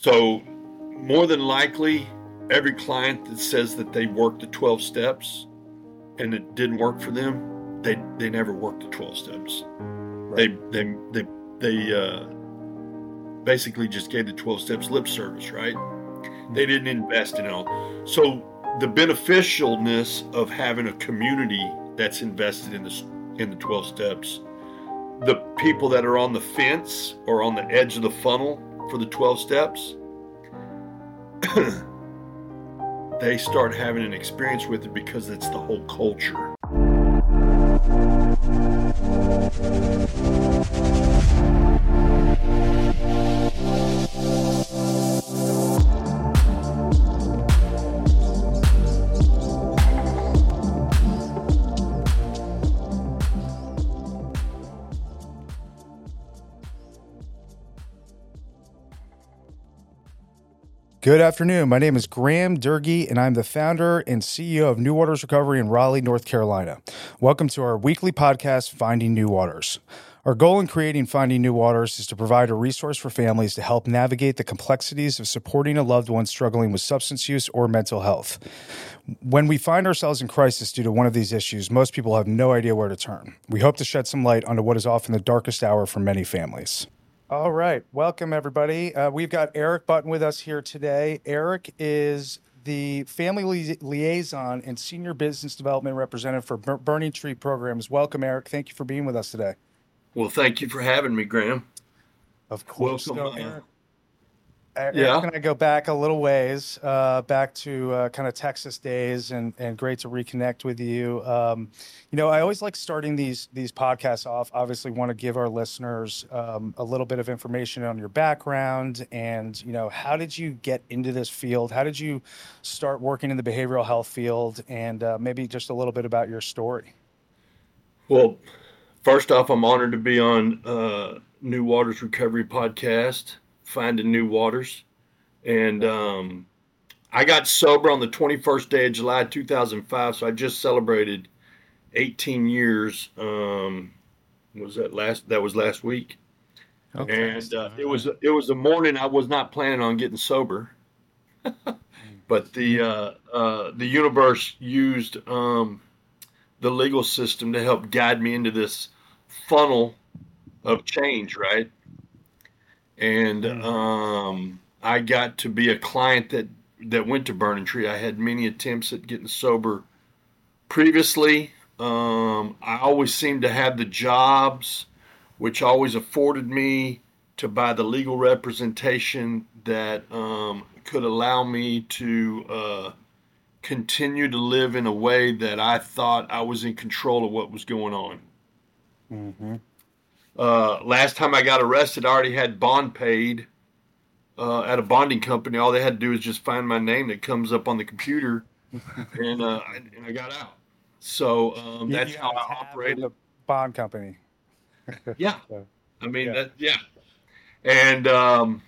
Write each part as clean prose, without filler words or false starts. So more than likely, every client that says that they worked the 12 steps and it didn't work for them, they never worked the 12 steps. Right. They basically just gave the 12 steps lip service, right? Mm-hmm. They didn't invest in it all. So the beneficialness of having a community that's invested in the 12 steps, the people that are on the fence or on the edge of the funnel for the 12 steps, they start having an experience with it because it's the whole culture. Good afternoon. My name is Graham Doerge, and I'm the founder and CEO of New Waters Recovery in Raleigh, North Carolina. Welcome to our weekly podcast, Finding New Waters. Our goal in creating Finding New Waters is to provide a resource for families to help navigate the complexities of supporting a loved one struggling with substance use or mental health. When we find ourselves in crisis due to one of these issues, most people have no idea where to turn. We hope to shed some light onto what is often the darkest hour for many families. All right. Welcome, everybody. We've got Eric Button with us here today. Eric is the Family Liaison and Senior Business Development Representative for Burning Tree Programs. Welcome, Eric. Thank you for being with us today. Well, thank you for having me, Graham. Of course. Welcome. Eric. Eric's going to go back a little ways, back to kind of Texas days, and great to reconnect with you. I always like starting these podcasts off. Obviously, want to give our listeners a little bit of information on your background and, you know, how did you get into this field? How did you start working in the behavioral health field? And maybe just a little bit about your story. Well, first off, I'm honored to be on New Waters Recovery podcast. Finding New Waters. And I got sober on the 21st day of July 2005, so I just celebrated 18 years. Was last week. Okay. And it was a morning I was not planning on getting sober. But the universe used the legal system to help guide me into this funnel of change, right? And I got to be a client that went to Burning Tree. I had many attempts at getting sober previously. I always seemed to have the jobs, which always afforded me to buy the legal representation that could allow me to continue to live in a way that I thought I was in control of what was going on. Mm-hmm. Last time I got arrested, I already had bond paid at a bonding company. All they had to do was just find my name that comes up on the computer, and I got out. So that's how I operated. The bond company. Yeah. And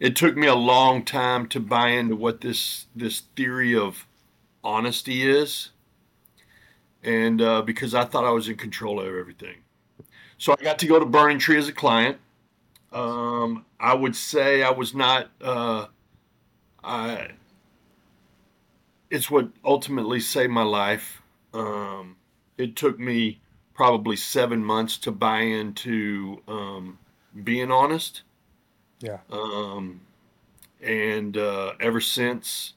it took me a long time to buy into what this theory of honesty is, and because I thought I was in control of everything. So I got to go to Burning Tree as a client. I would say I was not. It's what ultimately saved my life. It took me probably 7 months to buy into being honest. Yeah. And ever since,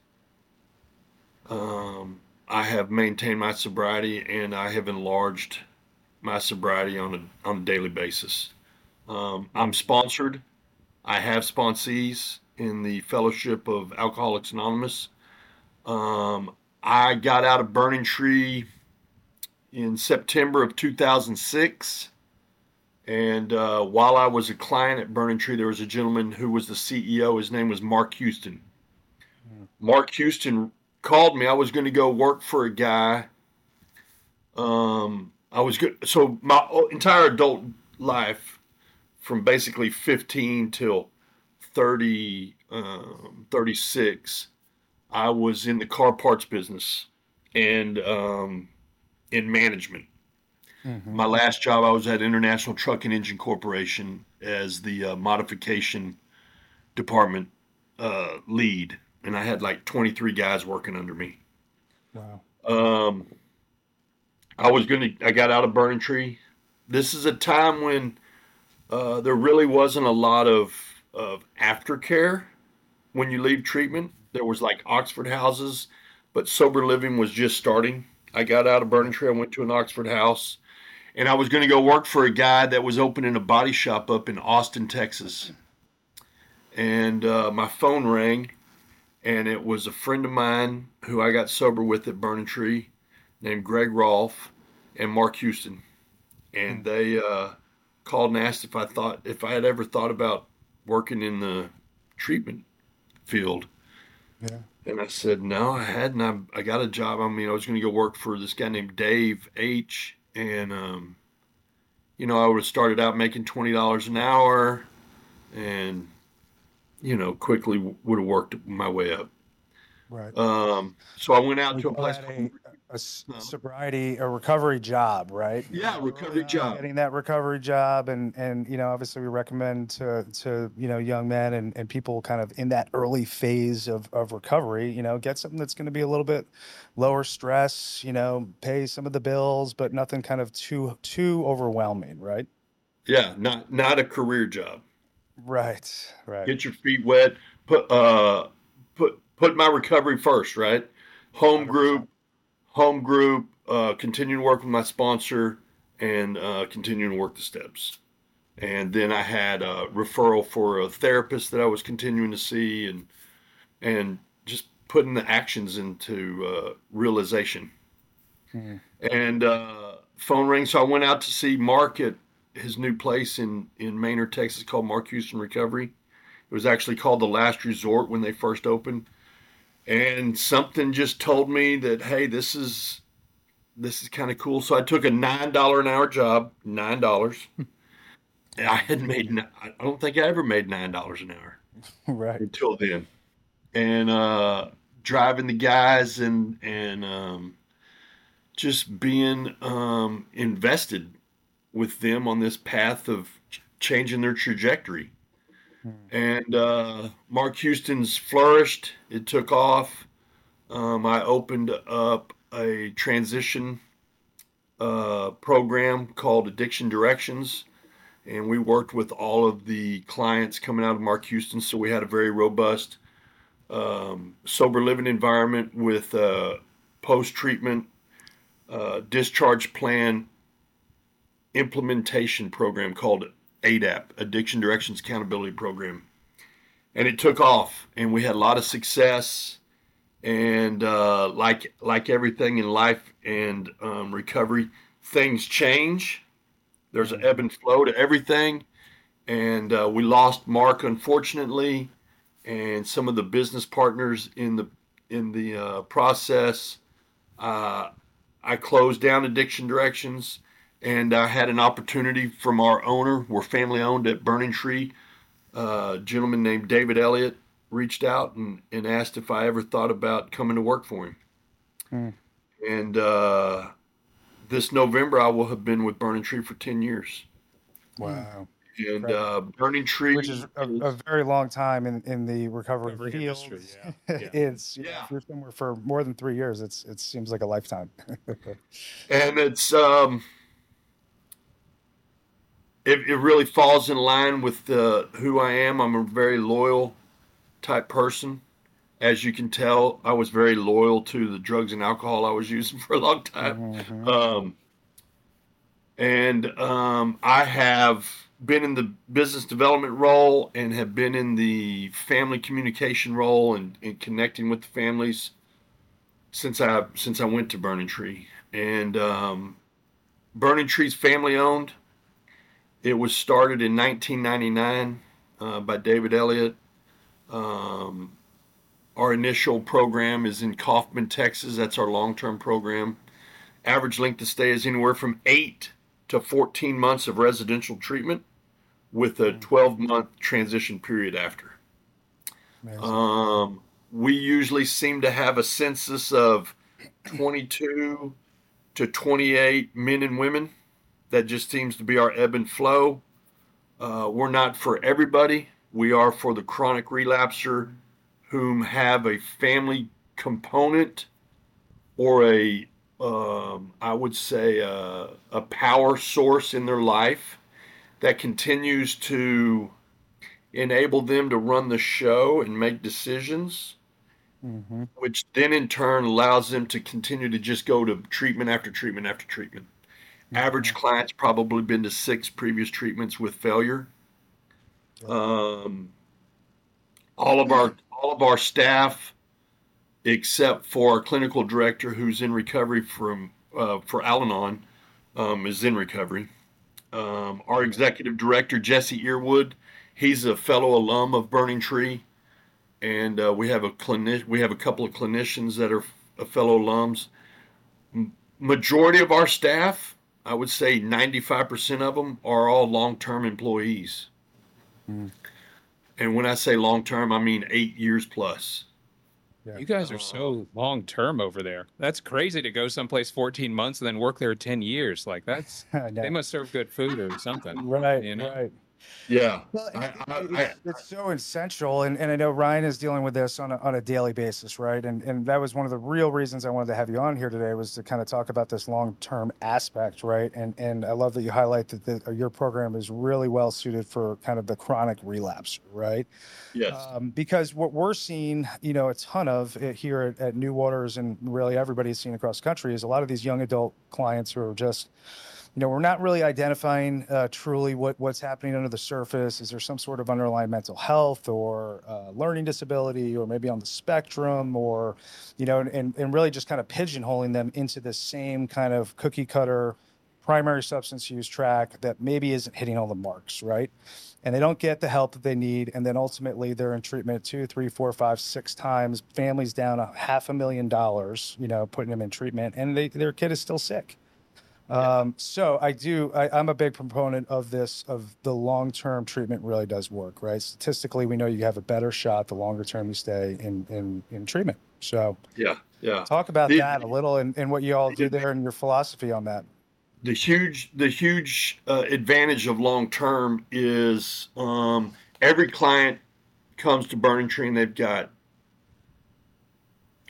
I have maintained my sobriety, and I have enlarged my sobriety on a daily basis. I'm sponsored. I have sponsees in the Fellowship of Alcoholics Anonymous. I got out of Burning Tree in September of 2006. And while I was a client at Burning Tree, there was a gentleman who was the CEO. His name was Mark Houston. Mark Houston called me. I was going to go work for a guy. I was good. So my entire adult life, from basically 15 till 36, I was in the car parts business and in management. Mm-hmm. My last job, I was at International Truck and Engine Corporation as the modification department lead, and I had like 23 guys working under me. Wow. I got out of Burning Tree. This is a time when there really wasn't a lot of aftercare when you leave treatment. There was like Oxford houses, but sober living was just starting. I got out of Burning Tree. I went to an Oxford house, and I was going to go work for a guy that was opening a body shop up in Austin, Texas. And my phone rang, and it was a friend of mine who I got sober with at Burning Tree named Greg Rolfe and Mark Houston. And they called and asked if I had ever thought about working in the treatment field. Yeah. And I said, no, I hadn't. I got a job. I mean, I was going to go work for this guy named Dave H. And, I would have started out making $20 an hour and, quickly would have worked my way up. Right. So I went out to a place called a recovery job, right? Yeah, recovery job. Getting that recovery job. And obviously we recommend to young men and people kind of in that early phase of recovery, get something that's going to be a little bit lower stress, pay some of the bills, but nothing kind of too overwhelming, right? Yeah, not a career job. Right. Get your feet wet. Put my recovery first, right? Home group, continue to work with my sponsor, and continue to work the steps. And then I had a referral for a therapist that I was continuing to see, and just putting the actions into realization. Hmm. And phone rang, so I went out to see Mark at his new place in Maynard, Texas, called Mark Houston Recovery. It was actually called The Last Resort when they first opened. And something just told me that, hey, this is kind of cool. So I took a $9 an hour job, $9. I don't think I ever made $9 an hour. Right. Until then. And driving the guys and just being invested with them on this path of changing their trajectory. And Mark Houston's flourished. It took off. I opened up a transition program called Addiction Directions, and we worked with all of the clients coming out of Mark Houston. So we had a very robust sober living environment with post-treatment discharge plan implementation program called ADAP, Addiction Directions Accountability Program. And it took off, and we had a lot of success, and like everything in life and recovery, things change. There's an ebb and flow to everything. And we lost Mark, unfortunately, and some of the business partners in the process. I closed down Addiction Directions. And I had an opportunity from our owner. We're family owned at Burning Tree. A gentleman named David Elliott reached out and asked if I ever thought about coming to work for him. Mm. And this November, I will have been with Burning Tree for 10 years. Wow. And Burning Tree, which is a very long time in the recovery field. Yeah. Yeah. If you're somewhere for more than 3 years, it seems like a lifetime. And it's... It really falls in line with who I am. I'm a very loyal type person. As you can tell, I was very loyal to the drugs and alcohol I was using for a long time. Mm-hmm. I have been in the business development role and have been in the family communication role and connecting with the families since I went to Burning Tree. And Burning Tree's family owned. It was started in 1999 by David Elliott. Our initial program is in Kaufman, Texas. That's our long-term program. Average length of stay is anywhere from 8 to 14 months of residential treatment with a 12-month transition period after. We usually seem to have a census of 22 to 28 men and women. That just seems to be our ebb and flow. We're not for everybody. We are for the chronic relapser whom have a family component or a, I would say, a power source in their life that continues to enable them to run the show and make decisions, mm-hmm. which then in turn allows them to continue to just go to treatment after treatment after treatment. Mm-hmm. Average client's probably been to 6 previous treatments with failure. All of our staff, except for our clinical director, who's in recovery from for Al-Anon, is in recovery. Our executive director, Jesse Earwood, he's a fellow alum of Burning Tree, and we have a couple of clinicians that are fellow alums. Majority of our staff, I would say 95% of them, are all long-term employees. And when I say long-term, I mean 8 years plus. Yeah. You guys are so long-term over there. That's crazy to go someplace 14 months and then work there 10 years. Like that's, they must serve good food or something. Right, you know? Right. Yeah. Well, it's so essential. And I know Ryan is dealing with this on a daily basis, right? And that was one of the real reasons I wanted to have you on here today, was to kind of talk about this long-term aspect, right? And I love that you highlight that your program is really well suited for kind of the chronic relapse, right? Yes. Because what we're seeing, you know, a ton of it here at New Waters, and really everybody's seen across the country, is a lot of these young adult clients who are just, you know, we're not really identifying truly what's happening under the surface. Is there some sort of underlying mental health or learning disability, or maybe on the spectrum, or, you know, and really just kind of pigeonholing them into this same kind of cookie cutter primary substance use track that maybe isn't hitting all the marks, right? And they don't get the help that they need. And then ultimately they're in treatment 2, 3, 4, 5, 6 times, families down $500,000, you know, putting them in treatment, and their kid is still sick. So I'm a big proponent of the long-term treatment really does work, right? Statistically, we know you have a better shot the longer term you stay in treatment. So yeah. Talk about that a little and what you all do there and your philosophy on that. The huge advantage of long-term is, every client comes to Burning Tree and they've got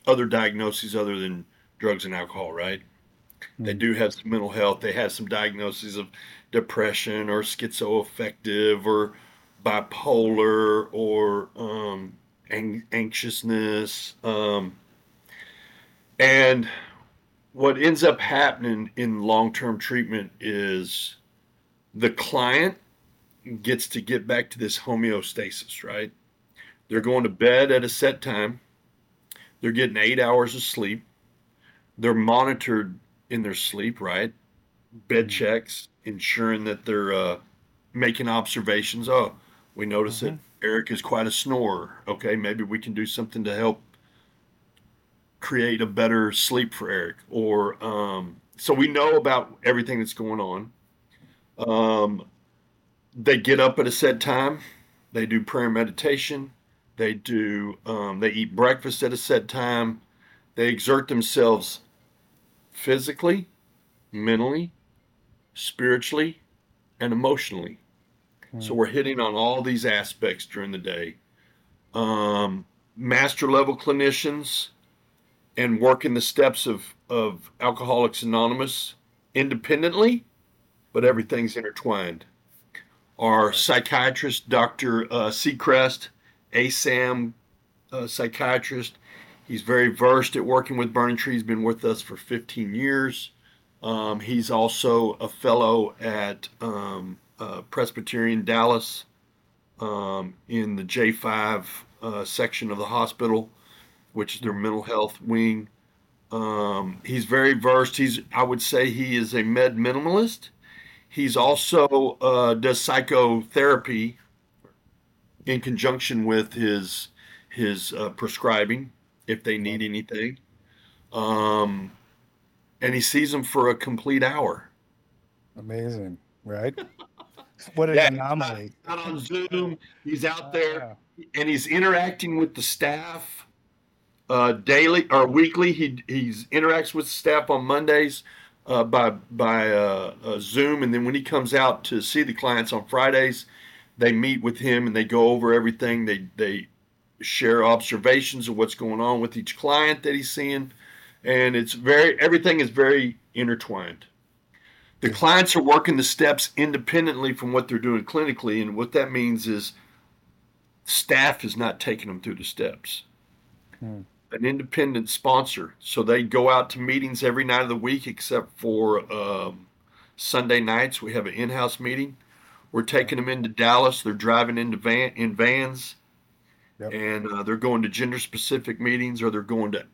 other diagnoses other than drugs and alcohol, right? They do have some mental health. They have some diagnoses of depression or schizoaffective or bipolar or anxiousness. And what ends up happening in long-term treatment is the client gets to get back to this homeostasis, right? They're going to bed at a set time. They're getting 8 hours of sleep. They're monitored in their sleep, right? Bed checks, ensuring that they're making observations. Oh, we notice that Eric is quite a snorer. Okay, maybe we can do something to help create a better sleep for Eric. Or so we know about everything that's going on. They get up at a set time. They do prayer and meditation. They do. They eat breakfast at a set time. They exert themselves physically, mentally, spiritually, and emotionally. So we're hitting on all these aspects during the day. Master level clinicians and working the steps of Alcoholics Anonymous independently, but everything's intertwined. Our psychiatrist, Dr. Seacrest, ASAM psychiatrist, he's very versed at working with Burning Tree. He's been with us for 15 years. He's also a fellow at Presbyterian Dallas in the J5 section of the hospital, which is their mental health wing. He's very versed. I would say he is a med minimalist. He's also does psychotherapy in conjunction with his prescribing, if they need anything. And he sees them for a complete hour. Amazing, right? What an anomaly. He's not on Zoom. He's out there, and he's interacting with the staff daily or weekly. He interacts with staff on Mondays by Zoom, and then when he comes out to see the clients on Fridays, they meet with him and they go over everything. They share observations of what's going on with each client that he's seeing. And it's everything is very intertwined. The clients are working the steps independently from what they're doing clinically. And what that means is staff is not taking them through the steps. Hmm. An independent sponsor. So they go out to meetings every night of the week except for Sunday nights. We have an in-house meeting. We're taking them into Dallas. They're driving in vans. Yep. And they're going to gender-specific meetings, or they're going to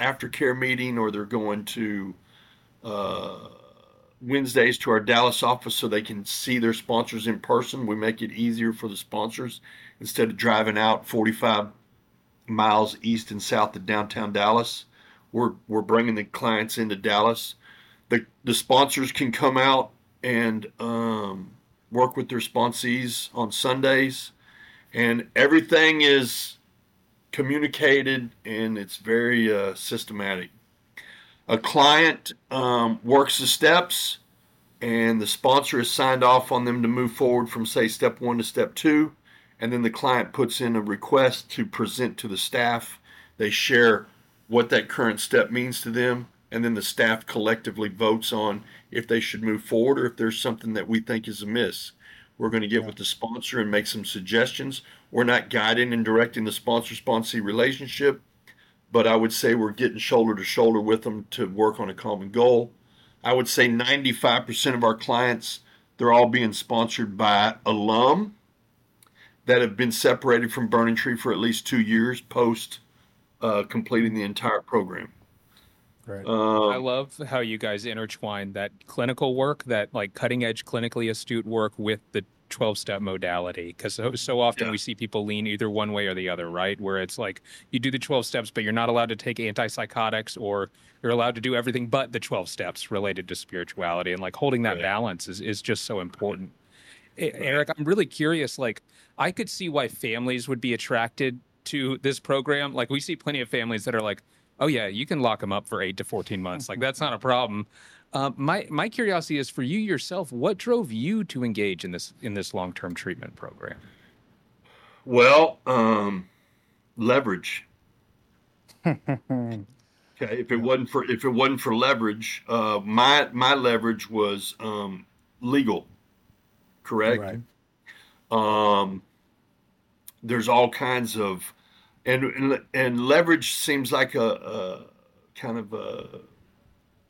aftercare meeting, or they're going to Wednesdays to our Dallas office so they can see their sponsors in person. We make it easier for the sponsors instead of driving out 45 miles east and south of downtown Dallas. We're bringing the clients into Dallas. The sponsors can come out and work with their sponsees on Sundays, and everything is communicated, and it's very systematic. A client works the steps, and the sponsor has signed off on them to move forward from, say, step one to step two. And then the client puts in a request to present to the staff. They share what that current step means to them. And then the staff collectively votes on if they should move forward or if there's something that we think is amiss. We're going to get with the sponsor and make some suggestions. We're not guiding and directing the sponsor-sponsee relationship, but I would say we're getting shoulder to shoulder with them to work on a common goal. I would say 95% of our clients, they're all being sponsored by alum that have been separated from Burning Tree for at least 2 years post completing the entire program. Right. I love how you guys intertwine that clinical work, that like cutting edge clinically astute work, with the 12-step modality, because so often we see people lean either one way or the other, right? Where it's like you do the 12 steps, but you're not allowed to take antipsychotics, or you're allowed to do everything but the 12 steps related to spirituality. And like holding that balance is just so important. Eric, I'm really curious, like I could see why families would be attracted to this program. Like we see plenty of families that are like, oh yeah, you can lock them up for 8 to 14 months. Like that's not a problem. My curiosity is for you yourself, what drove you to engage in this long-term treatment program? Well, leverage. Okay. If it wasn't for leverage, my leverage was, legal. Correct. Right. There's all kinds of, and leverage seems like a kind of a,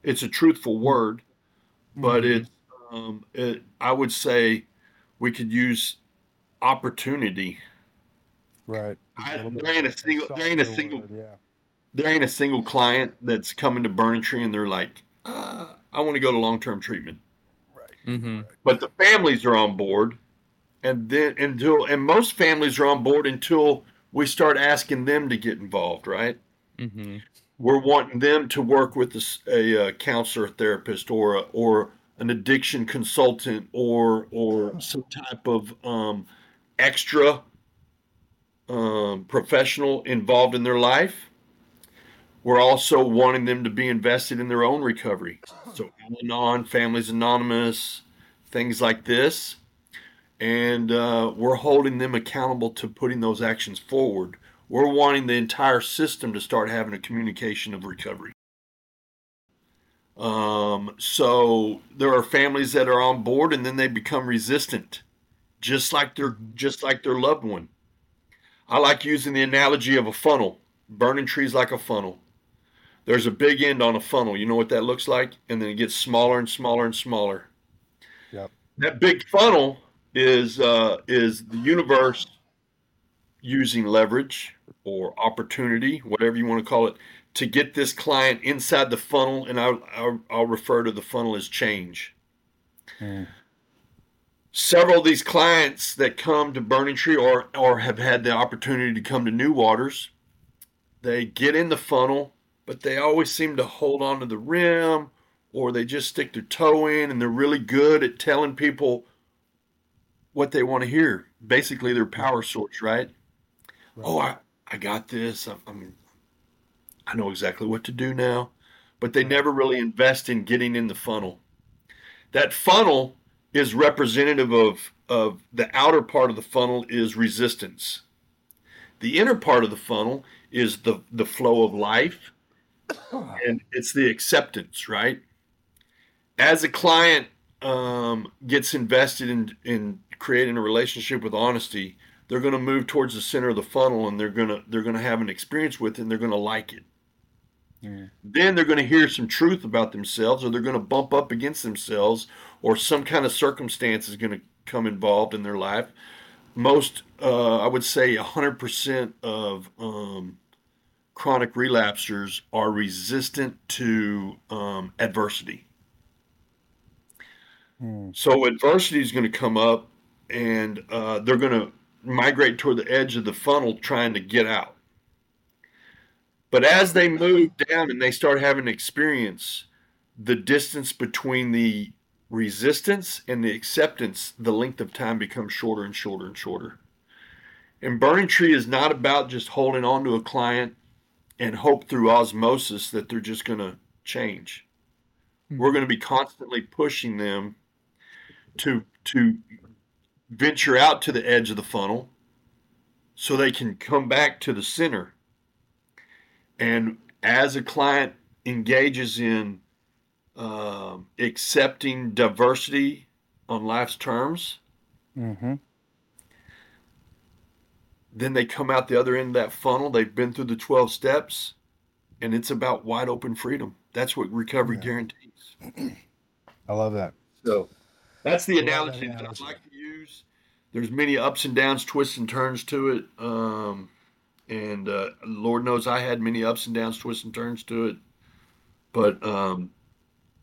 it's a truthful word, but I would say we could use opportunity. Right. There ain't a single client that's coming to Burning Tree and they're like, I want to go to long-term treatment. Right. Mm-hmm. But the families are on board, and most families are on board until we start asking them to get involved. Right. Mm-hmm. We're wanting them to work with a counselor, therapist, or an addiction consultant, or some type of extra professional involved in their life. We're also wanting them to be invested in their own recovery. So Al-Anon, Families Anonymous, things like this. And we're holding them accountable to putting those actions forward. We're wanting the entire system to start having a communication of recovery. So there are families that are on board, and then they become resistant, just like their loved one. I like using the analogy of a funnel. Burning Tree's like a funnel. There's a big end on a funnel. You know what that looks like? And then it gets smaller and smaller and smaller. Yep. That big funnel is the universe using leverage or opportunity, whatever you want to call it, to get this client inside the funnel. And I'll refer to the funnel as change. Mm. Several of these clients that come to Burning Tree or have had the opportunity to come to New Waters, they get in the funnel, but they always seem to hold on to the rim, or they just stick their toe in, and they're really good at telling people what they want to hear. Basically their power source, right? Oh, I got this. I know exactly what to do now. But they never really invest in getting in the funnel. That funnel is representative of the outer part of the funnel is resistance. The inner part of the funnel is the flow of life, and it's the acceptance, right? As a client gets invested in creating a relationship with honesty, they're going to move towards the center of the funnel, and they're going to have an experience with it, and they're going to like it. Yeah. Then they're going to hear some truth about themselves, or they're going to bump up against themselves, or some kind of circumstance is going to come involved in their life. Most, I would say 100% of chronic relapsers are resistant to adversity. Mm. So adversity is going to come up, and they're going to migrate toward the edge of the funnel trying to get out. But as they move down and they start having experience, the distance between the resistance and the acceptance, the length of time becomes shorter and shorter and shorter. And Burning Tree is not about just holding on to a client and hope through osmosis that they're just going to change. Mm-hmm. We're going to be constantly pushing them to venture out to the edge of the funnel so they can come back to the center. And as a client engages in accepting diversity on life's terms, mm-hmm. then they come out the other end of that funnel. They've been through the 12 steps, and it's about wide open freedom. That's what recovery guarantees. I love that. So that's the analogy that I like to use. There's many ups and downs, twists and turns to it. And Lord knows I had many ups and downs, twists and turns to it. But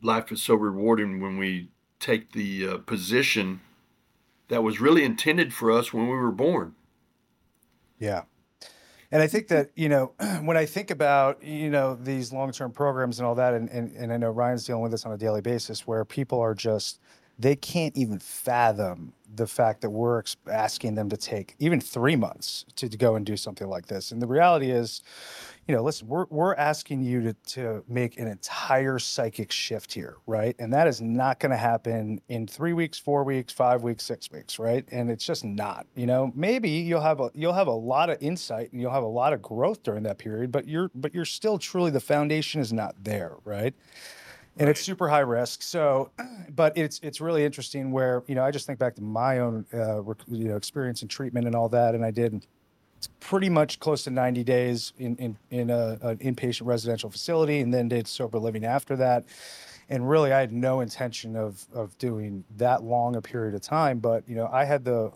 life is so rewarding when we take the position that was really intended for us when we were born. Yeah. And I think that, you know, when I think about, you know, these long-term programs and all that, and I know Ryan's dealing with this on a daily basis where people are just, they can't even fathom the fact that we're asking them to take even 3 months to go and do something like this. And the reality is, you know, listen, we're asking you to make an entire psychic shift here, right? And that is not going to happen in 3 weeks, 4 weeks, 5 weeks, 6 weeks, right? And it's just not, you know, maybe you'll have a lot of insight and you'll have a lot of growth during that period, but you're still truly, the foundation is not there, right? And it's super high risk. So, but it's really interesting where, you know, I just think back to my own, you know, experience in treatment and all that. And I did pretty much close to 90 days in an inpatient residential facility, and then did sober living after that. And really, I had no intention of doing that long a period of time. But, you know, I had the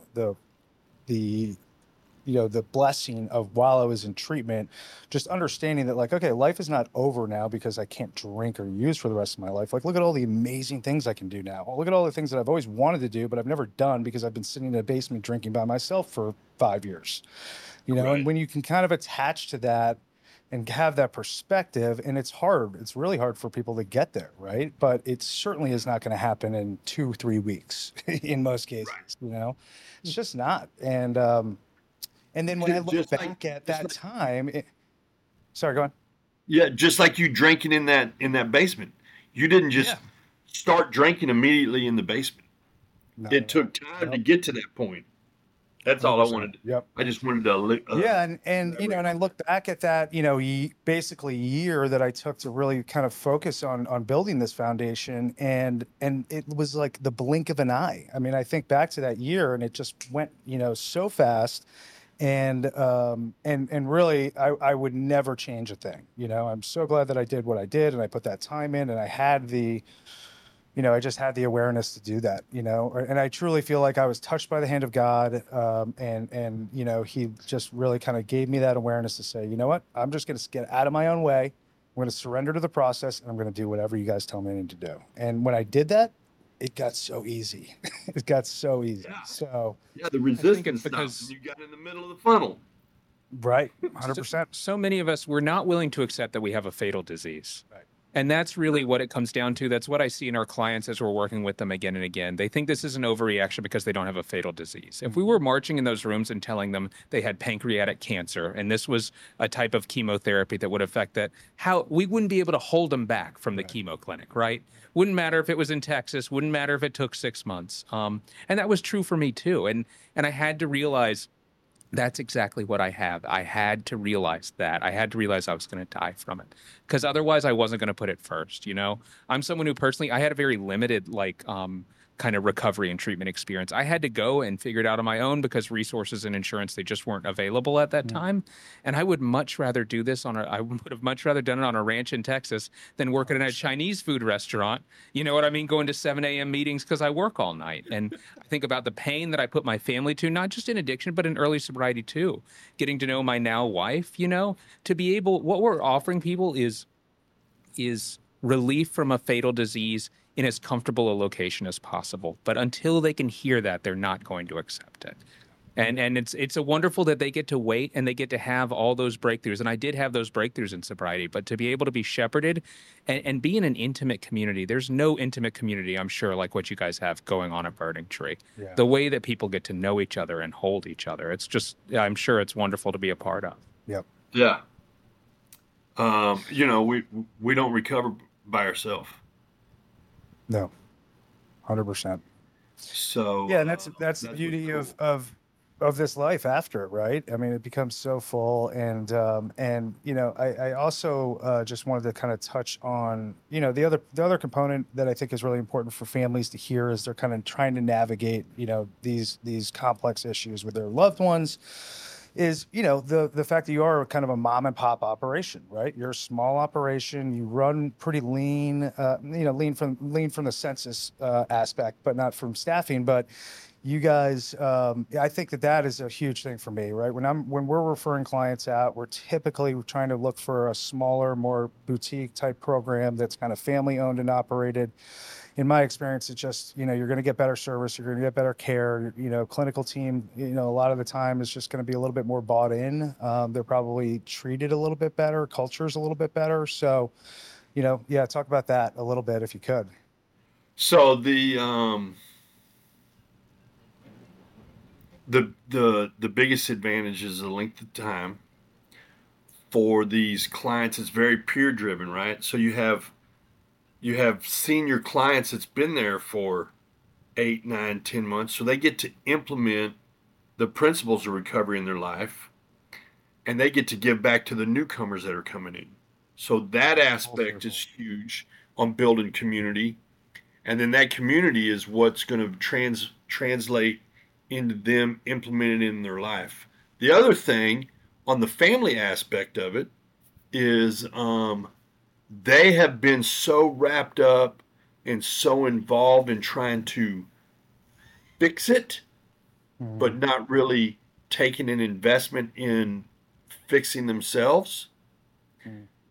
you know, the blessing of, while I was in treatment, just understanding that, like, okay, life is not over now because I can't drink or use for the rest of my life. Like, look at all the amazing things I can do now. Look at all the things that I've always wanted to do, but I've never done because I've been sitting in a basement drinking by myself for 5 years, you know, right. And when you can kind of attach to that and have that perspective, and it's hard, it's really hard for people to get there, right? But it certainly is not going to happen in 2-3 weeks in most cases, right. You know, it's just not. And, and then when I look back at that time, sorry, go on. Yeah, just like you drinking in that basement. You didn't just start drinking immediately in the basement. No, it took time to get to that point. That's 100%. All I wanted. Yep. I just wanted to. And you know, and I look back at that, you know, basically year that I took to really kind of focus on building this foundation, and it was like the blink of an eye. I mean, I think back to that year, and it just went, you know, so fast. And really, I would never change a thing. You know, I'm so glad that I did what I did, and I put that time in, and I had the, you know, I just had the awareness to do that, you know, and I truly feel like I was touched by the hand of God. And, you know, he just really kind of gave me that awareness to say, you know what, I'm just going to get out of my own way. I'm going to surrender to the process, and I'm going to do whatever you guys tell me I need to do. And when I did that, it got so easy. It got so easy. Yeah. So yeah, the resistance because you got in the middle of the funnel. Right, 100%. So many of us, we're not willing to accept that we have a fatal disease. Right. And that's really what it comes down to. That's what I see in our clients as we're working with them again and again. They think this is an overreaction because they don't have a fatal disease. If we were marching in those rooms and telling them they had pancreatic cancer, and this was a type of chemotherapy that would affect that, how we wouldn't be able to hold them back from the chemo clinic, right? Wouldn't matter if it was in Texas, wouldn't matter if it took 6 months. And that was true for me too. And I had to realize that's exactly what I have. I had to realize that. I had to realize I was going to die from it, because otherwise I wasn't going to put it first. You know, I'm someone who personally, I had a very limited kind of recovery and treatment experience. I had to go and figure it out on my own because resources and insurance, they just weren't available at that time. And I would much rather do this I would have much rather done it on a ranch in Texas than working in a Chinese food restaurant. You know what I mean? Going to 7 a.m. meetings because I work all night. And I think about the pain that I put my family to, not just in addiction, but in early sobriety too. Getting to know my now wife, you know, to be able, what we're offering people is relief from a fatal disease in as comfortable a location as possible. But until they can hear that, they're not going to accept it. And it's a wonderful that they get to wait and they get to have all those breakthroughs. And I did have those breakthroughs in sobriety, but to be able to be shepherded and be in an intimate community, there's no intimate community, I'm sure, like what you guys have going on at Burning Tree. Yeah. The way that people get to know each other and hold each other, it's just, I'm sure it's wonderful to be a part of. Yep. Yeah. You know, we don't recover by ourselves. No, 100%. So yeah, and that's the beauty really cool of this life after, right? I mean, it becomes so full, and you know, I also just wanted to kind of touch on, you know, the other component that I think is really important for families to hear is they're kind of trying to navigate, you know, these complex issues with their loved ones. Is, you know, the fact that you are kind of a mom and pop operation, right? You're a small operation. You run pretty lean, you know, lean from the census aspect, but not from staffing. But you guys, I think that is a huge thing for me, right? When we're referring clients out, we're typically trying to look for a smaller, more boutique type program that's kind of family owned and operated. In my experience, it's just, you know, you're going to get better service, you're going to get better care, you know, clinical team, you know, a lot of the time is just going to be a little bit more bought in. They're probably treated a little bit better, culture's a little bit better. So, you know, yeah, talk about that a little bit if you could. So the biggest advantage is the length of time for these clients. It's very peer driven, right? So you have senior clients that's been there for 8, 9, 10 months. So they get to implement the principles of recovery in their life, and they get to give back to the newcomers that are coming in. So that aspect is huge on building community. And then that community is what's going to translate into them implementing in their life. The other thing on the family aspect of it is, they have been so wrapped up and so involved in trying to fix it, but not really taking an investment in fixing themselves,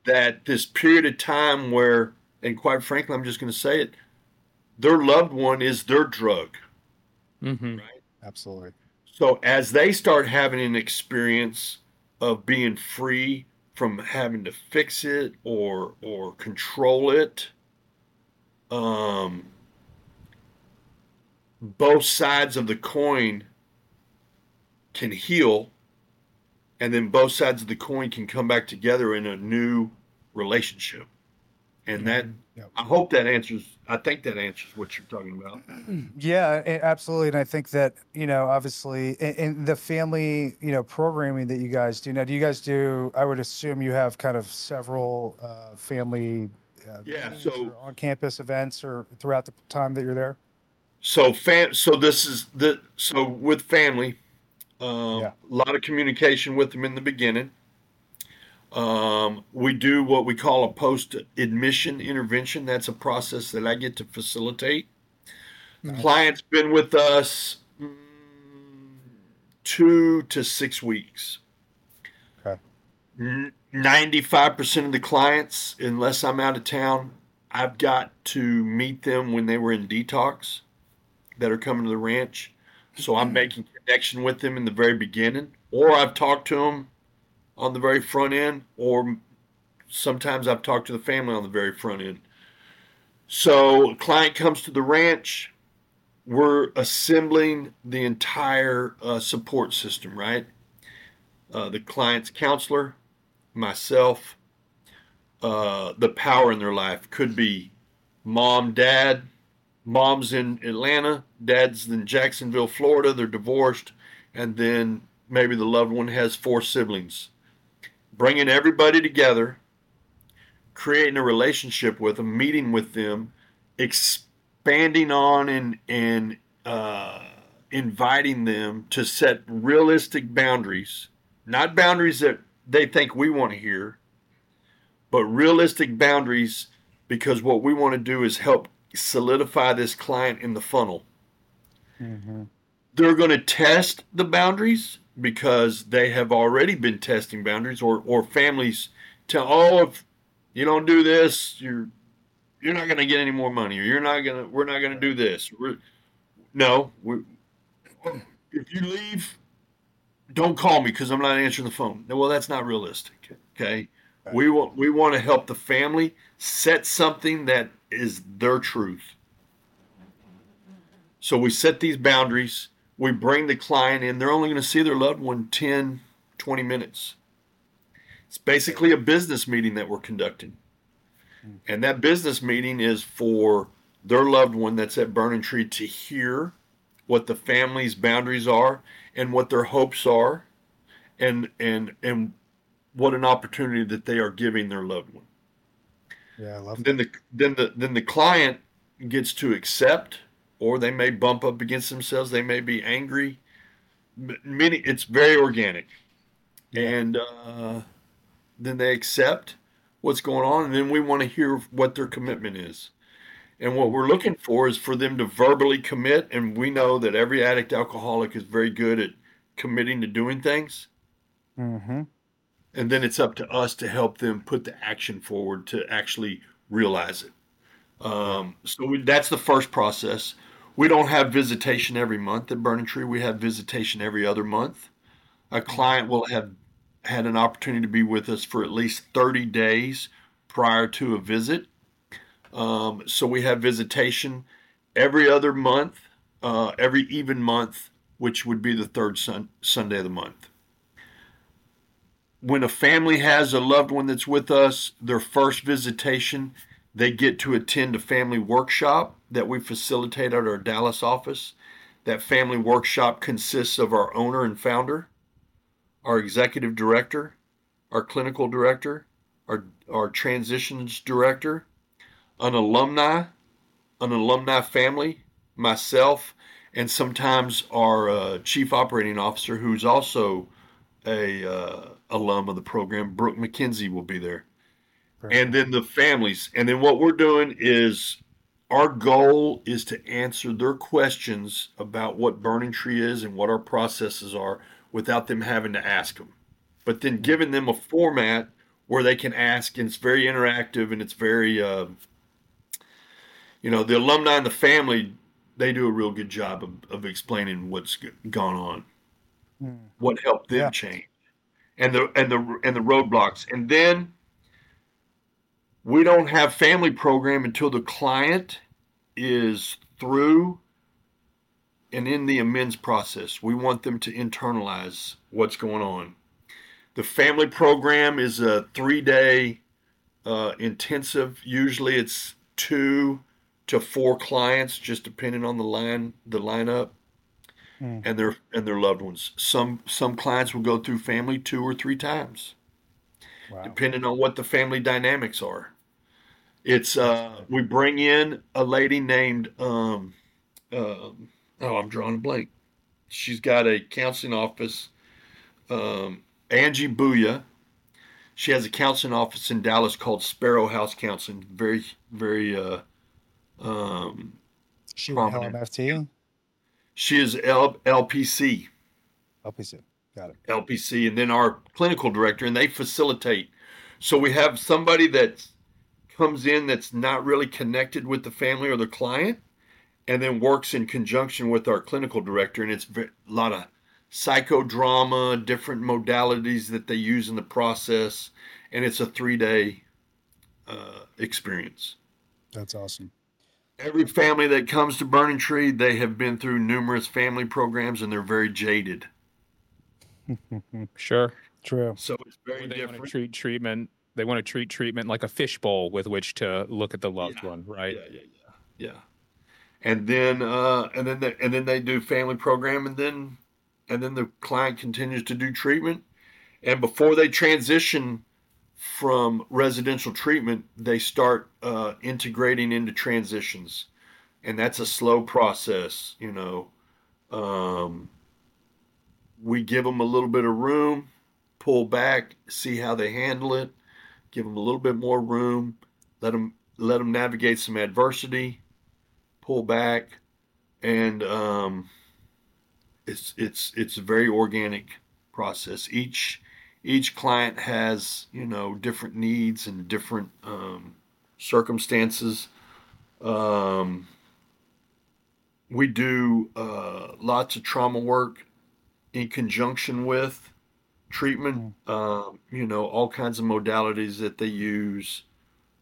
that this period of time where, and quite frankly, I'm just going to say it, their loved one is their drug. Mm-hmm. Right? Absolutely. So as they start having an experience of being free from having to fix it or control it, both sides of the coin can heal, and then both sides of the coin can come back together in a new relationship. And that, I hope that answers, I think that answers what you're talking about. Yeah, absolutely. And I think that, you know, obviously in the family, you know, programming that you guys do now, I would assume you have kind of several family on campus events or throughout the time that you're there. So with family, a lot of communication with them in the beginning. We do what we call a post-admission intervention. That's a process that I get to facilitate. Nice. Client's been with us 2 to 6 weeks. Okay. 95% of the clients, unless I'm out of town, I've got to meet them when they were in detox that are coming to the ranch. So I'm making connection with them in the very beginning, or I've talked to them on the very front end, or sometimes I've talked to the family on the very front end. So a client comes to the ranch, we're assembling the entire support system, right? The client's counselor, myself, the power in their life. Could be mom, dad. Mom's in Atlanta, dad's in Jacksonville, Florida. They're divorced, and then maybe the loved one has 4 siblings. Bringing everybody together, creating a relationship with them, meeting with them, expanding on and inviting them to set realistic boundaries, not boundaries that they think we want to hear, but realistic boundaries, because what we want to do is help solidify this client in the funnel. Mm-hmm. They're going to test the boundaries because they have already been testing boundaries, or families tell, oh, if you don't do this, you're not going to get any more money, or we're not going to do this. If you leave, don't call me because I'm not answering the phone. Well, that's not realistic. Okay. Right. We want to help the family set something that is their truth. So we set these boundaries. We bring the client in. They're only going to see their loved one 10, 20 minutes. It's basically a business meeting that we're conducting. And that business meeting is for their loved one that's at Burning Tree to hear what the family's boundaries are and what their hopes are and what an opportunity that they are giving their loved one. Yeah, I love that. Then the client gets to accept, or they may bump up against themselves. They may be angry. It's very organic, and then they accept what's going on, and then we want to hear what their commitment is. And what we're looking for is for them to verbally commit. And we know that every addict alcoholic is very good at committing to doing things. Mm-hmm. And then it's up to us to help them put the action forward to actually realize it. So that's the first process. We don't have visitation every month at Burning Tree. We have visitation every other month. A client will have had an opportunity to be with us for at least 30 days prior to a visit. So we have visitation every other month, every even month, which would be the third Sunday of the month. When a family has a loved one that's with us, their first visitation, they get to attend a family workshop that we facilitate at our Dallas office. That family workshop consists of our owner and founder, our executive director, our clinical director, our transitions director, an alumni family, myself, and sometimes our chief operating officer, who's also a alum of the program, Brooke McKenzie, will be there. Right. And then the families. And then what we're doing is our goal is to answer their questions about what Burning Tree is and what our processes are without them having to ask them, but then giving them a format where they can ask, and it's very interactive, and it's very, the alumni and the family, they do a real good job of explaining what's gone on, what helped them change, and the roadblocks. And then we don't have family program until the client is through and in the amends process. We want them to internalize what's going on. The family program is a 3-day intensive. Usually it's 2 to 4 clients, just depending on the lineup, and their loved ones. Some clients will go through family 2 or 3 times, depending on what the family dynamics are. It's we bring in a lady named I'm drawing a blank. She's got a counseling office. Angie Buya. She has a counseling office in Dallas called Sparrow House Counseling. Very, very she prominent. LMFT? She is LPC. LPC, got it. LPC, and then our clinical director, and they facilitate. So we have somebody that comes in that's not really connected with the family or the client, and then works in conjunction with our clinical director, and it's a lot of psychodrama, different modalities that they use in the process. And it's a 3-day experience. That's awesome. Every family that comes to Burning Tree, they have been through numerous family programs and they're very jaded. Sure. True. So it's very different. They want to treat treatment like a fishbowl with which to look at the loved one, right? Yeah. And then they do family program, and then the client continues to do treatment. And before they transition from residential treatment, they start integrating into transitions, and that's a slow process. We give them a little bit of room, pull back, see how they handle it, give them a little bit more room, let them navigate some adversity, pull back, and it's a very organic process. Each client has, different needs and different circumstances. We do lots of trauma work in conjunction with treatment, all kinds of modalities that they use.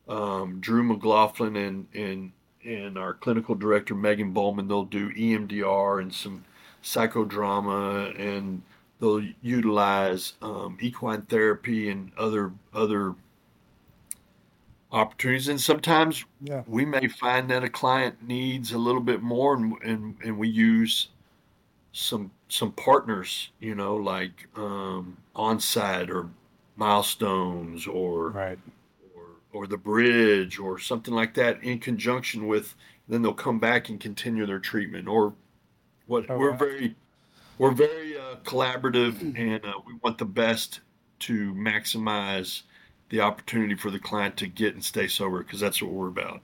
Drew McLaughlin and our clinical director, Megan Bowman, they'll do EMDR and some psychodrama, and they'll utilize equine therapy and other opportunities. And sometimes we may find that a client needs a little bit more, and we use some partners, like OnSite or Milestones or The Bridge or something like that in conjunction with. Then they'll come back and continue their treatment We're very collaborative, and we want the best to maximize the opportunity for the client to get and stay sober, because that's what we're about.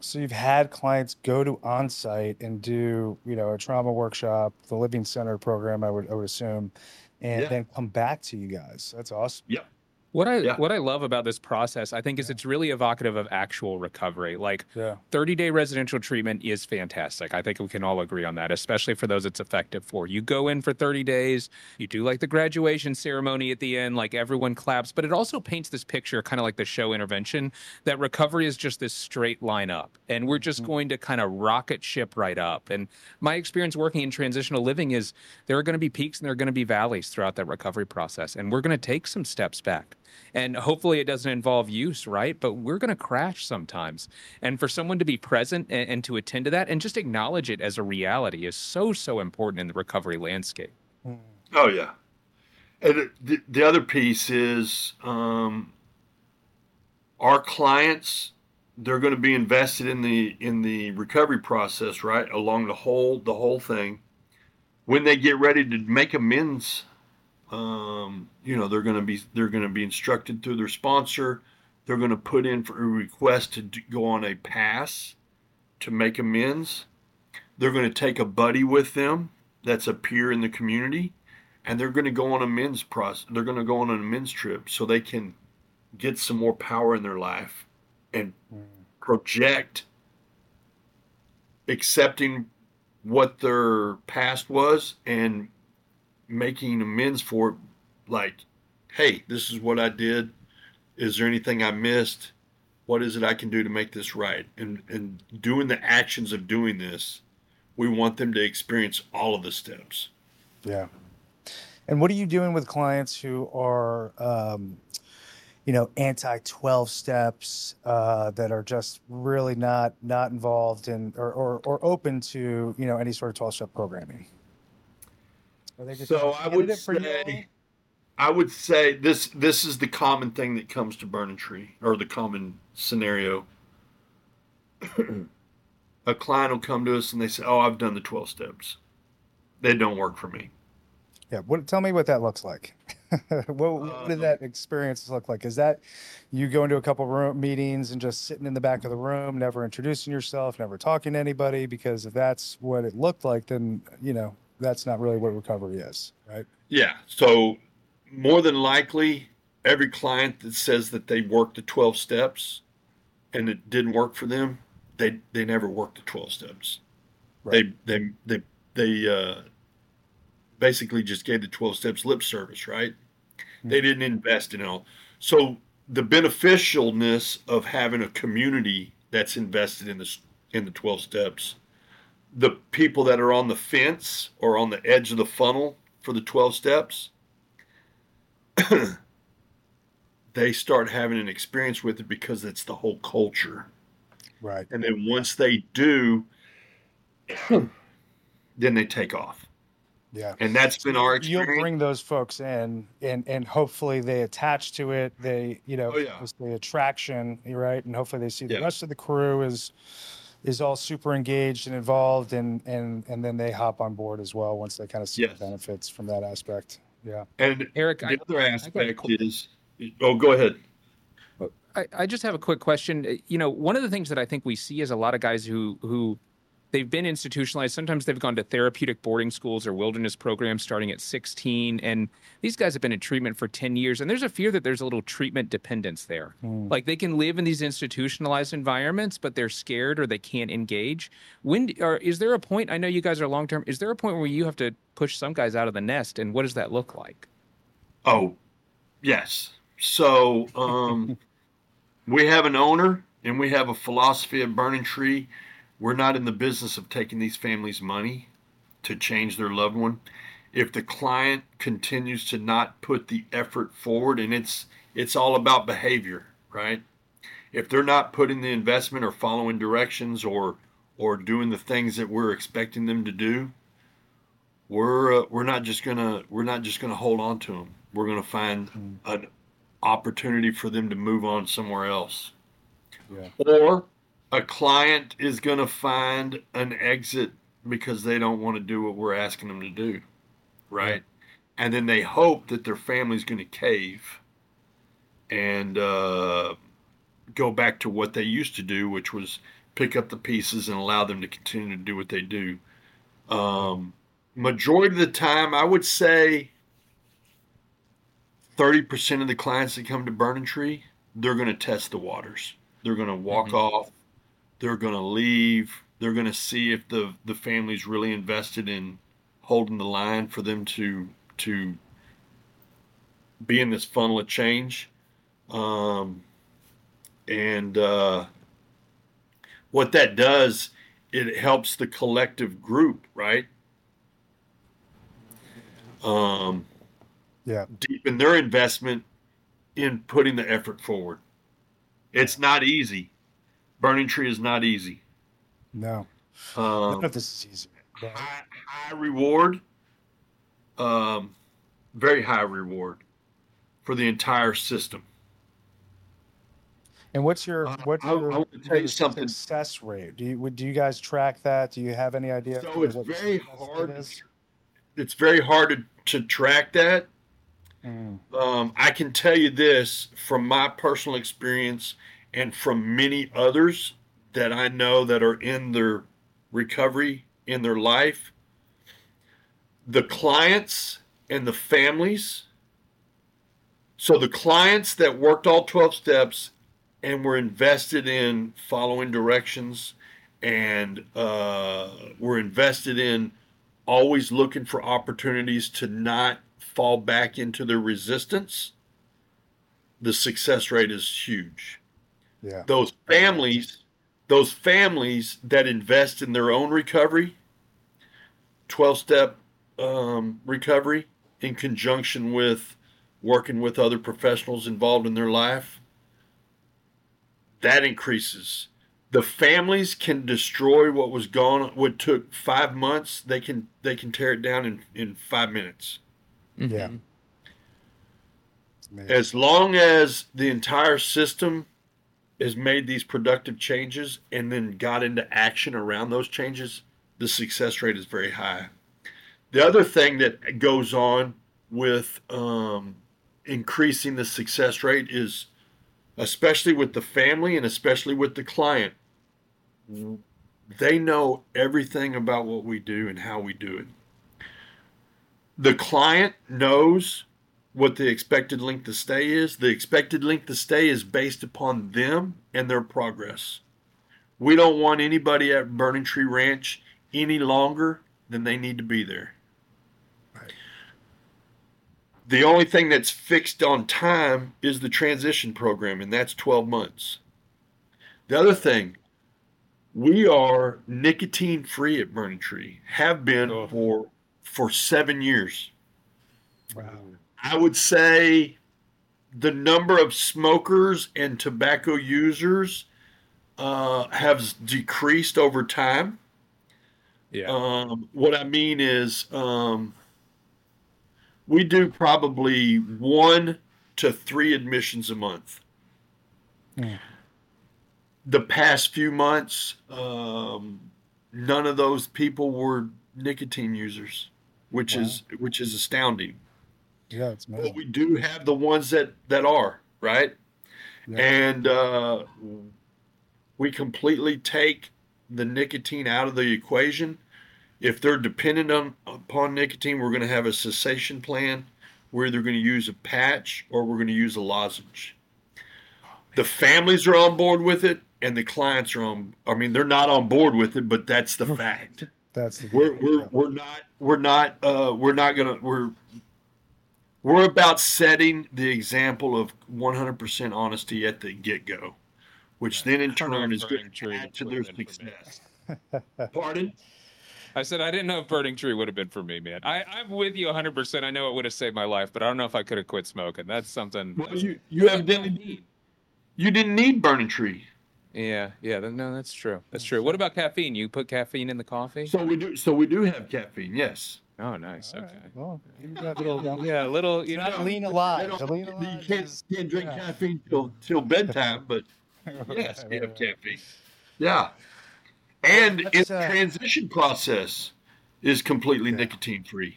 So you've had clients go to on-site and do, a trauma workshop, the Living Center program, I would assume, and then come back to you guys. That's awesome. Yep. What I love about this process, I think, is it's really evocative of actual recovery. 30-day residential treatment is fantastic. I think we can all agree on that, especially for those it's effective for. You go in for 30 days. You do the graduation ceremony at the end, everyone claps. But it also paints this picture, kind of like the show Intervention, that recovery is just this straight line up. And we're just going to kind of rocket ship right up. And my experience working in transitional living is there are going to be peaks and there are going to be valleys throughout that recovery process. And we're going to take some steps back. And hopefully it doesn't involve use, right? But we're going to crash sometimes. And for someone to be present and to attend to that and just acknowledge it as a reality is so, so important in the recovery landscape. Oh, yeah. And the other piece is our clients, they're going to be invested in the recovery process, right? Along the whole thing. When they get ready to make amends, they're going to be instructed through their sponsor. They're going to put in for a request to go on a pass to make amends. They're going to take a buddy with them that's a peer in the community, and they're going to go on amends process. They're going to go on an amends trip so they can get some more power in their life and project accepting what their past was and making amends for it, hey, this is what I did. Is there anything I missed? What is it I can do to make this right? And doing the actions of doing this, we want them to experience all of the steps. Yeah. And what are you doing with clients who are, anti-12 steps that are just really not involved in or open to, any sort of 12-step programming? So I would say this is the common thing that comes to Burning Tree, or the common scenario. A client will come to us and they say, "Oh, I've done the 12 steps. They don't work for me." Yeah. Tell me what that looks like. What did that experience look like? Is that you going to a couple room meetings and just sitting in the back of the room, never introducing yourself, never talking to anybody? Because if that's what it looked like, then, that's not really what recovery is, right? Yeah. So more than likely, every client that says that they worked the 12 steps and it didn't work for them, they never worked the 12 steps. Right. They basically just gave the 12 steps lip service, right? Mm-hmm. They didn't invest in all. So the beneficialness of having a community that's invested in the 12 steps, the people that are on the fence or on the edge of the funnel for the 12 steps, they start having an experience with it because it's the whole culture. Right. And then once they do, then they take off. Yeah. And that's been our experience. You'll bring those folks in and hopefully they attach to it. They, it's the attraction, right? And hopefully they see the rest of the crew is all super engaged and involved and then they hop on board as well once they kind of see the benefits from that aspect. Yeah. And Eric, the other aspect is, oh, go ahead. I just have a quick question. You know, one of the things that I think we see is a lot of guys who they've been institutionalized. Sometimes they've gone to therapeutic boarding schools or wilderness programs starting at 16. And these guys have been in treatment for 10 years. And there's a fear that there's a little treatment dependence there. Mm. Like they can live in these institutionalized environments, but they're scared or they can't engage. Is there a point, I know you guys are long-term, is there a point where you have to push some guys out of the nest? And what does that look like? Oh, yes. So, we have an owner and we have a philosophy of Burning Tree. We're not in the business of taking these families' money to change their loved one. If the client continues to not put the effort forward, and it's all about behavior, right? If they're not putting the investment or following directions or doing the things that we're expecting them to do, we're not just gonna hold on to them. We're gonna find an opportunity for them to move on somewhere else. Yeah. Or a client is going to find an exit because they don't want to do what we're asking them to do, right? Yeah. And then they hope that their family's going to cave and go back to what they used to do, which was pick up the pieces and allow them to continue to do what they do. Majority of the time, I would say 30% of the clients that come to Burning Tree, they're going to test the waters. They're going to walk off. They're going to leave. They're going to see if the family's really invested in holding the line for them to be in this funnel of change. What that does, it helps the collective group, right? Deepen their investment in putting the effort forward. It's not easy. Burning Tree is not easy. No. I don't know if this is easy. But... High reward. Very high reward for the entire system. And what's your success rate? Do you guys track that? Do you have any idea? So it's very hard to track that. Mm. I can tell you this from my personal experience and from many others that I know that are in their recovery, in their life, the clients and the families. So the clients that worked all 12 steps and were invested in following directions and were invested in always looking for opportunities to not fall back into their resistance, the success rate is huge. Yeah. Those families that invest in their own recovery, 12-step recovery in conjunction with working with other professionals involved in their life, that increases. The families can destroy what took 5 months. They can tear it down in 5 minutes. Mm-hmm. Yeah. Man. As long as the entire system has made these productive changes and then got into action around those changes, the success rate is very high. The other thing that goes on with increasing the success rate is, especially with the family and especially with the client, they know everything about what we do and how we do it. The client knows what the expected length of stay is. The expected length of stay is based upon them and their progress. We don't want anybody at Burning Tree Ranch any longer than they need to be there. Right. The only thing that's fixed on time is the transition program, and that's 12 months. The other thing, we are nicotine-free at Burning Tree, have been for 7 years. Wow. I would say the number of smokers and tobacco users has decreased over time. Yeah. What I mean is... we do probably 1 to 3 admissions a month. Yeah. The past few months, none of those people were nicotine users, which is astounding. Yeah, it's amazing. But we do have the ones that are, right? Yeah. And we completely take the nicotine out of the equation. If they're dependent upon nicotine, we're going to have a cessation plan. We're either going to use a patch or we're going to use a lozenge. The families are on board with it, and the clients are they're not on board with it, but that's the fact. That's the we're about setting the example of 100% honesty at the get-go, which then in turn is going to add to their success. Pardon? I said, I didn't know if Burning Tree would have been for me, man. I'm with you 100%. I know it would have saved my life, but I don't know if I could have quit smoking. That's something. Well, you didn't need Burning Tree. Yeah. No, that's true. What about caffeine? You put caffeine in the coffee? So we do have caffeine, yes. Oh, nice. All okay. Right. Well, you got a little. It's not lean alive. You can't drink caffeine till bedtime, but yes, you have caffeine. Yeah. And its transition process is completely nicotine-free.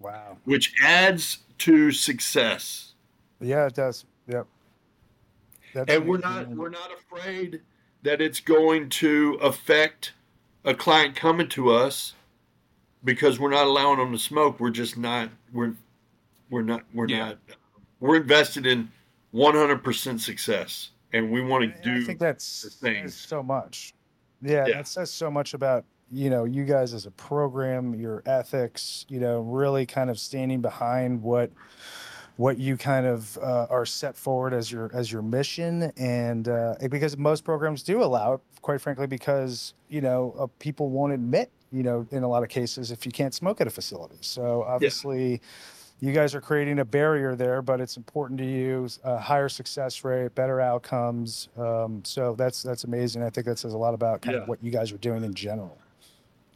Wow. Which adds to success. Yeah, it does. Yep. And we're not afraid that it's going to affect a client coming to us because we're not allowing them to smoke. We're just not. We're not. We're invested in 100% success, and we want to do. I think that's the things so much. Yeah, that says so much about, you guys as a program, your ethics, really kind of standing behind what you kind of are set forward as your mission. And because most programs do allow it, quite frankly, because, people won't admit, in a lot of cases, if you can't smoke at a facility. So obviously you guys are creating a barrier there, but it's important to you, a higher success rate, better outcomes. So that's amazing. I think that says a lot about kind of what you guys are doing in general.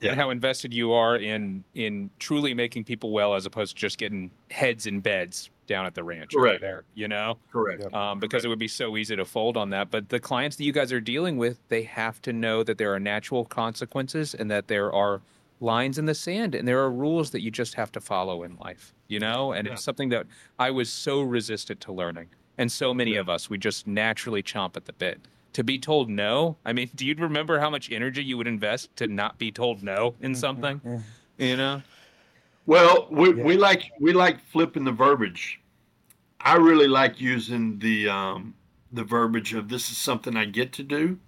Yeah. And how invested you are in truly making people well, as opposed to just getting heads in beds down at the ranch. Correct. Right there, Correct. Because it would be so easy to fold on that. But the clients that you guys are dealing with, they have to know that there are natural consequences and that there are lines in the sand, and there are rules that you just have to follow in life, and it's something that I was so resistant to learning, and so many of us, we just naturally chomp at the bit to be told no. I mean, do you remember how much energy you would invest to not be told no in something? Well, we like flipping the verbiage. I really like using the verbiage of this is something I get to do.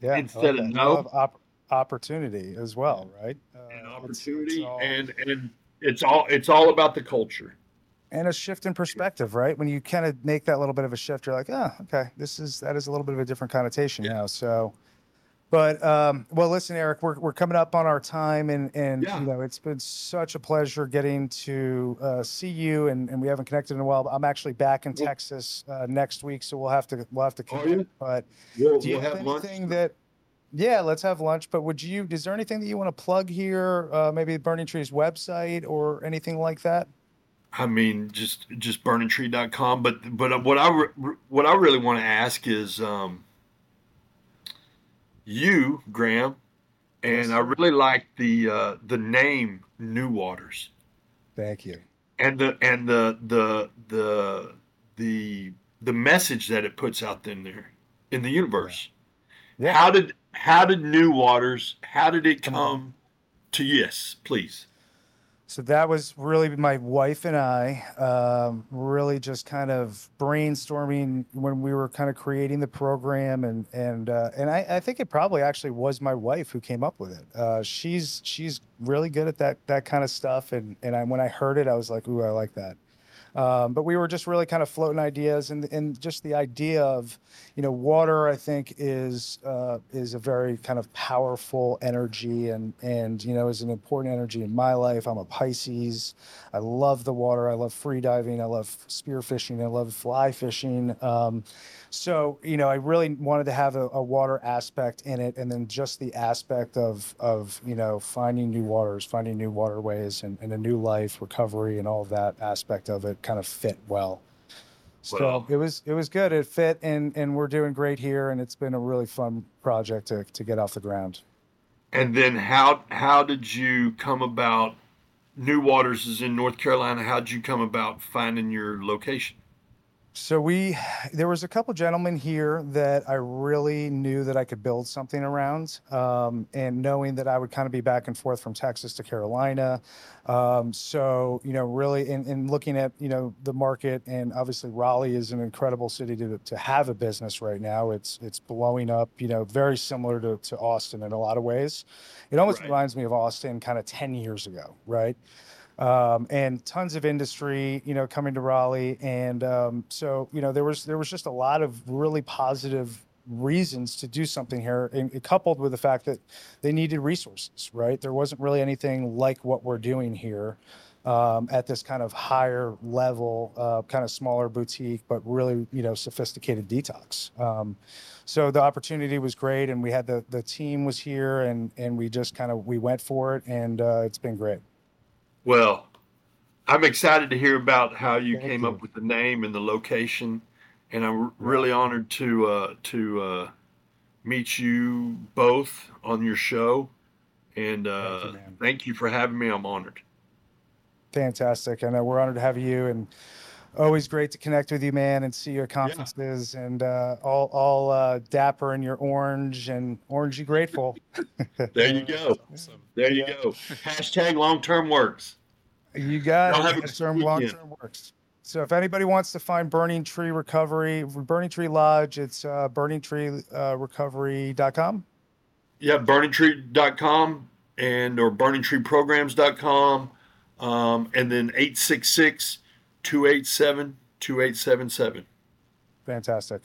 Yeah, instead of no, opportunity as well, right? And opportunity, it's all... and it's all about the culture. And a shift in perspective, right? When you kind of make that little bit of a shift, you're like, okay, that is a little bit of a different connotation now. So, but listen, Eric, we're coming up on our time, and it's been such a pleasure getting to see you, and we haven't connected in a while. I'm actually back in Texas next week, so we'll have to connect. But do you have anything lunch? Let's have lunch. But is there anything that you want to plug here? Maybe Burning Tree's website or anything like that? I mean, just BurningTree.com. But what I really want to ask is. You, Graham, and I really like the name New Waters. Thank you. And the message that it puts out there in the universe. Yeah. How did New Waters? How did it come to yes, please? So that was really my wife and I really just kind of brainstorming when we were kind of creating the program, and I think it probably actually was my wife who came up with it. She's really good at that kind of stuff, and when I heard it, I was like, ooh, I like that. But we were just really kind of floating ideas, and just the idea of, you know, water, I think is a very kind of powerful energy, and you know, is an important energy in my life. I'm a Pisces. I love the water. I love free diving. I love spear fishing. I love fly fishing. So, you know, I really wanted to have a water aspect in it, and then just the aspect of, you know, finding new waters, finding new waterways, and a new life, recovery, and all of that aspect of it kind of fit well. So it was good. It fit, and we're doing great here, and it's been a really fun project to get off the ground. And then how did you come about? New Waters is in North Carolina. How did you come about finding your location? So there was a couple gentlemen here that I really knew that I could build something around, and knowing that I would kind of be back and forth from Texas to Carolina. So, you know, really in looking at, you know, the market, and obviously Raleigh is an incredible city to have a business right now. It's blowing up, you know, very similar to Austin in a lot of ways. It almost reminds me of Austin kind of 10 years ago, right? And tons of industry, you know, coming to Raleigh. And so, you know, there was just a lot of really positive reasons to do something here, and coupled with the fact that they needed resources, right? There wasn't really anything like what we're doing here at this kind of higher level, kind of smaller boutique, but really, you know, sophisticated detox. So the opportunity was great, and we had the team was here, and we just kind of, we went for it, and it's been great. Well, I'm excited to hear about how you came up with the name and the location, and I'm really honored to meet you both on your show, and thank you for having me. I'm honored. Fantastic. I know we're honored to have you, and always great to connect with you, man, and see you at conferences, and all dapper in your orange and orangey grateful. There you go. Awesome. There you go. Hashtag long-term works. You got it. Long-term works. So if anybody wants to find Burning Tree Recovery, Burning Tree Lodge, it's BurningTreeRecovery.com. Yeah, BurningTree.com or BurningTreePrograms.com, and then 866 287-2877. Fantastic.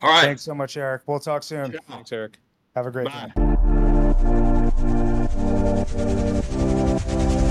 All right. Thanks so much, Eric. We'll talk soon. Yeah. Thanks, Eric. Have a great day.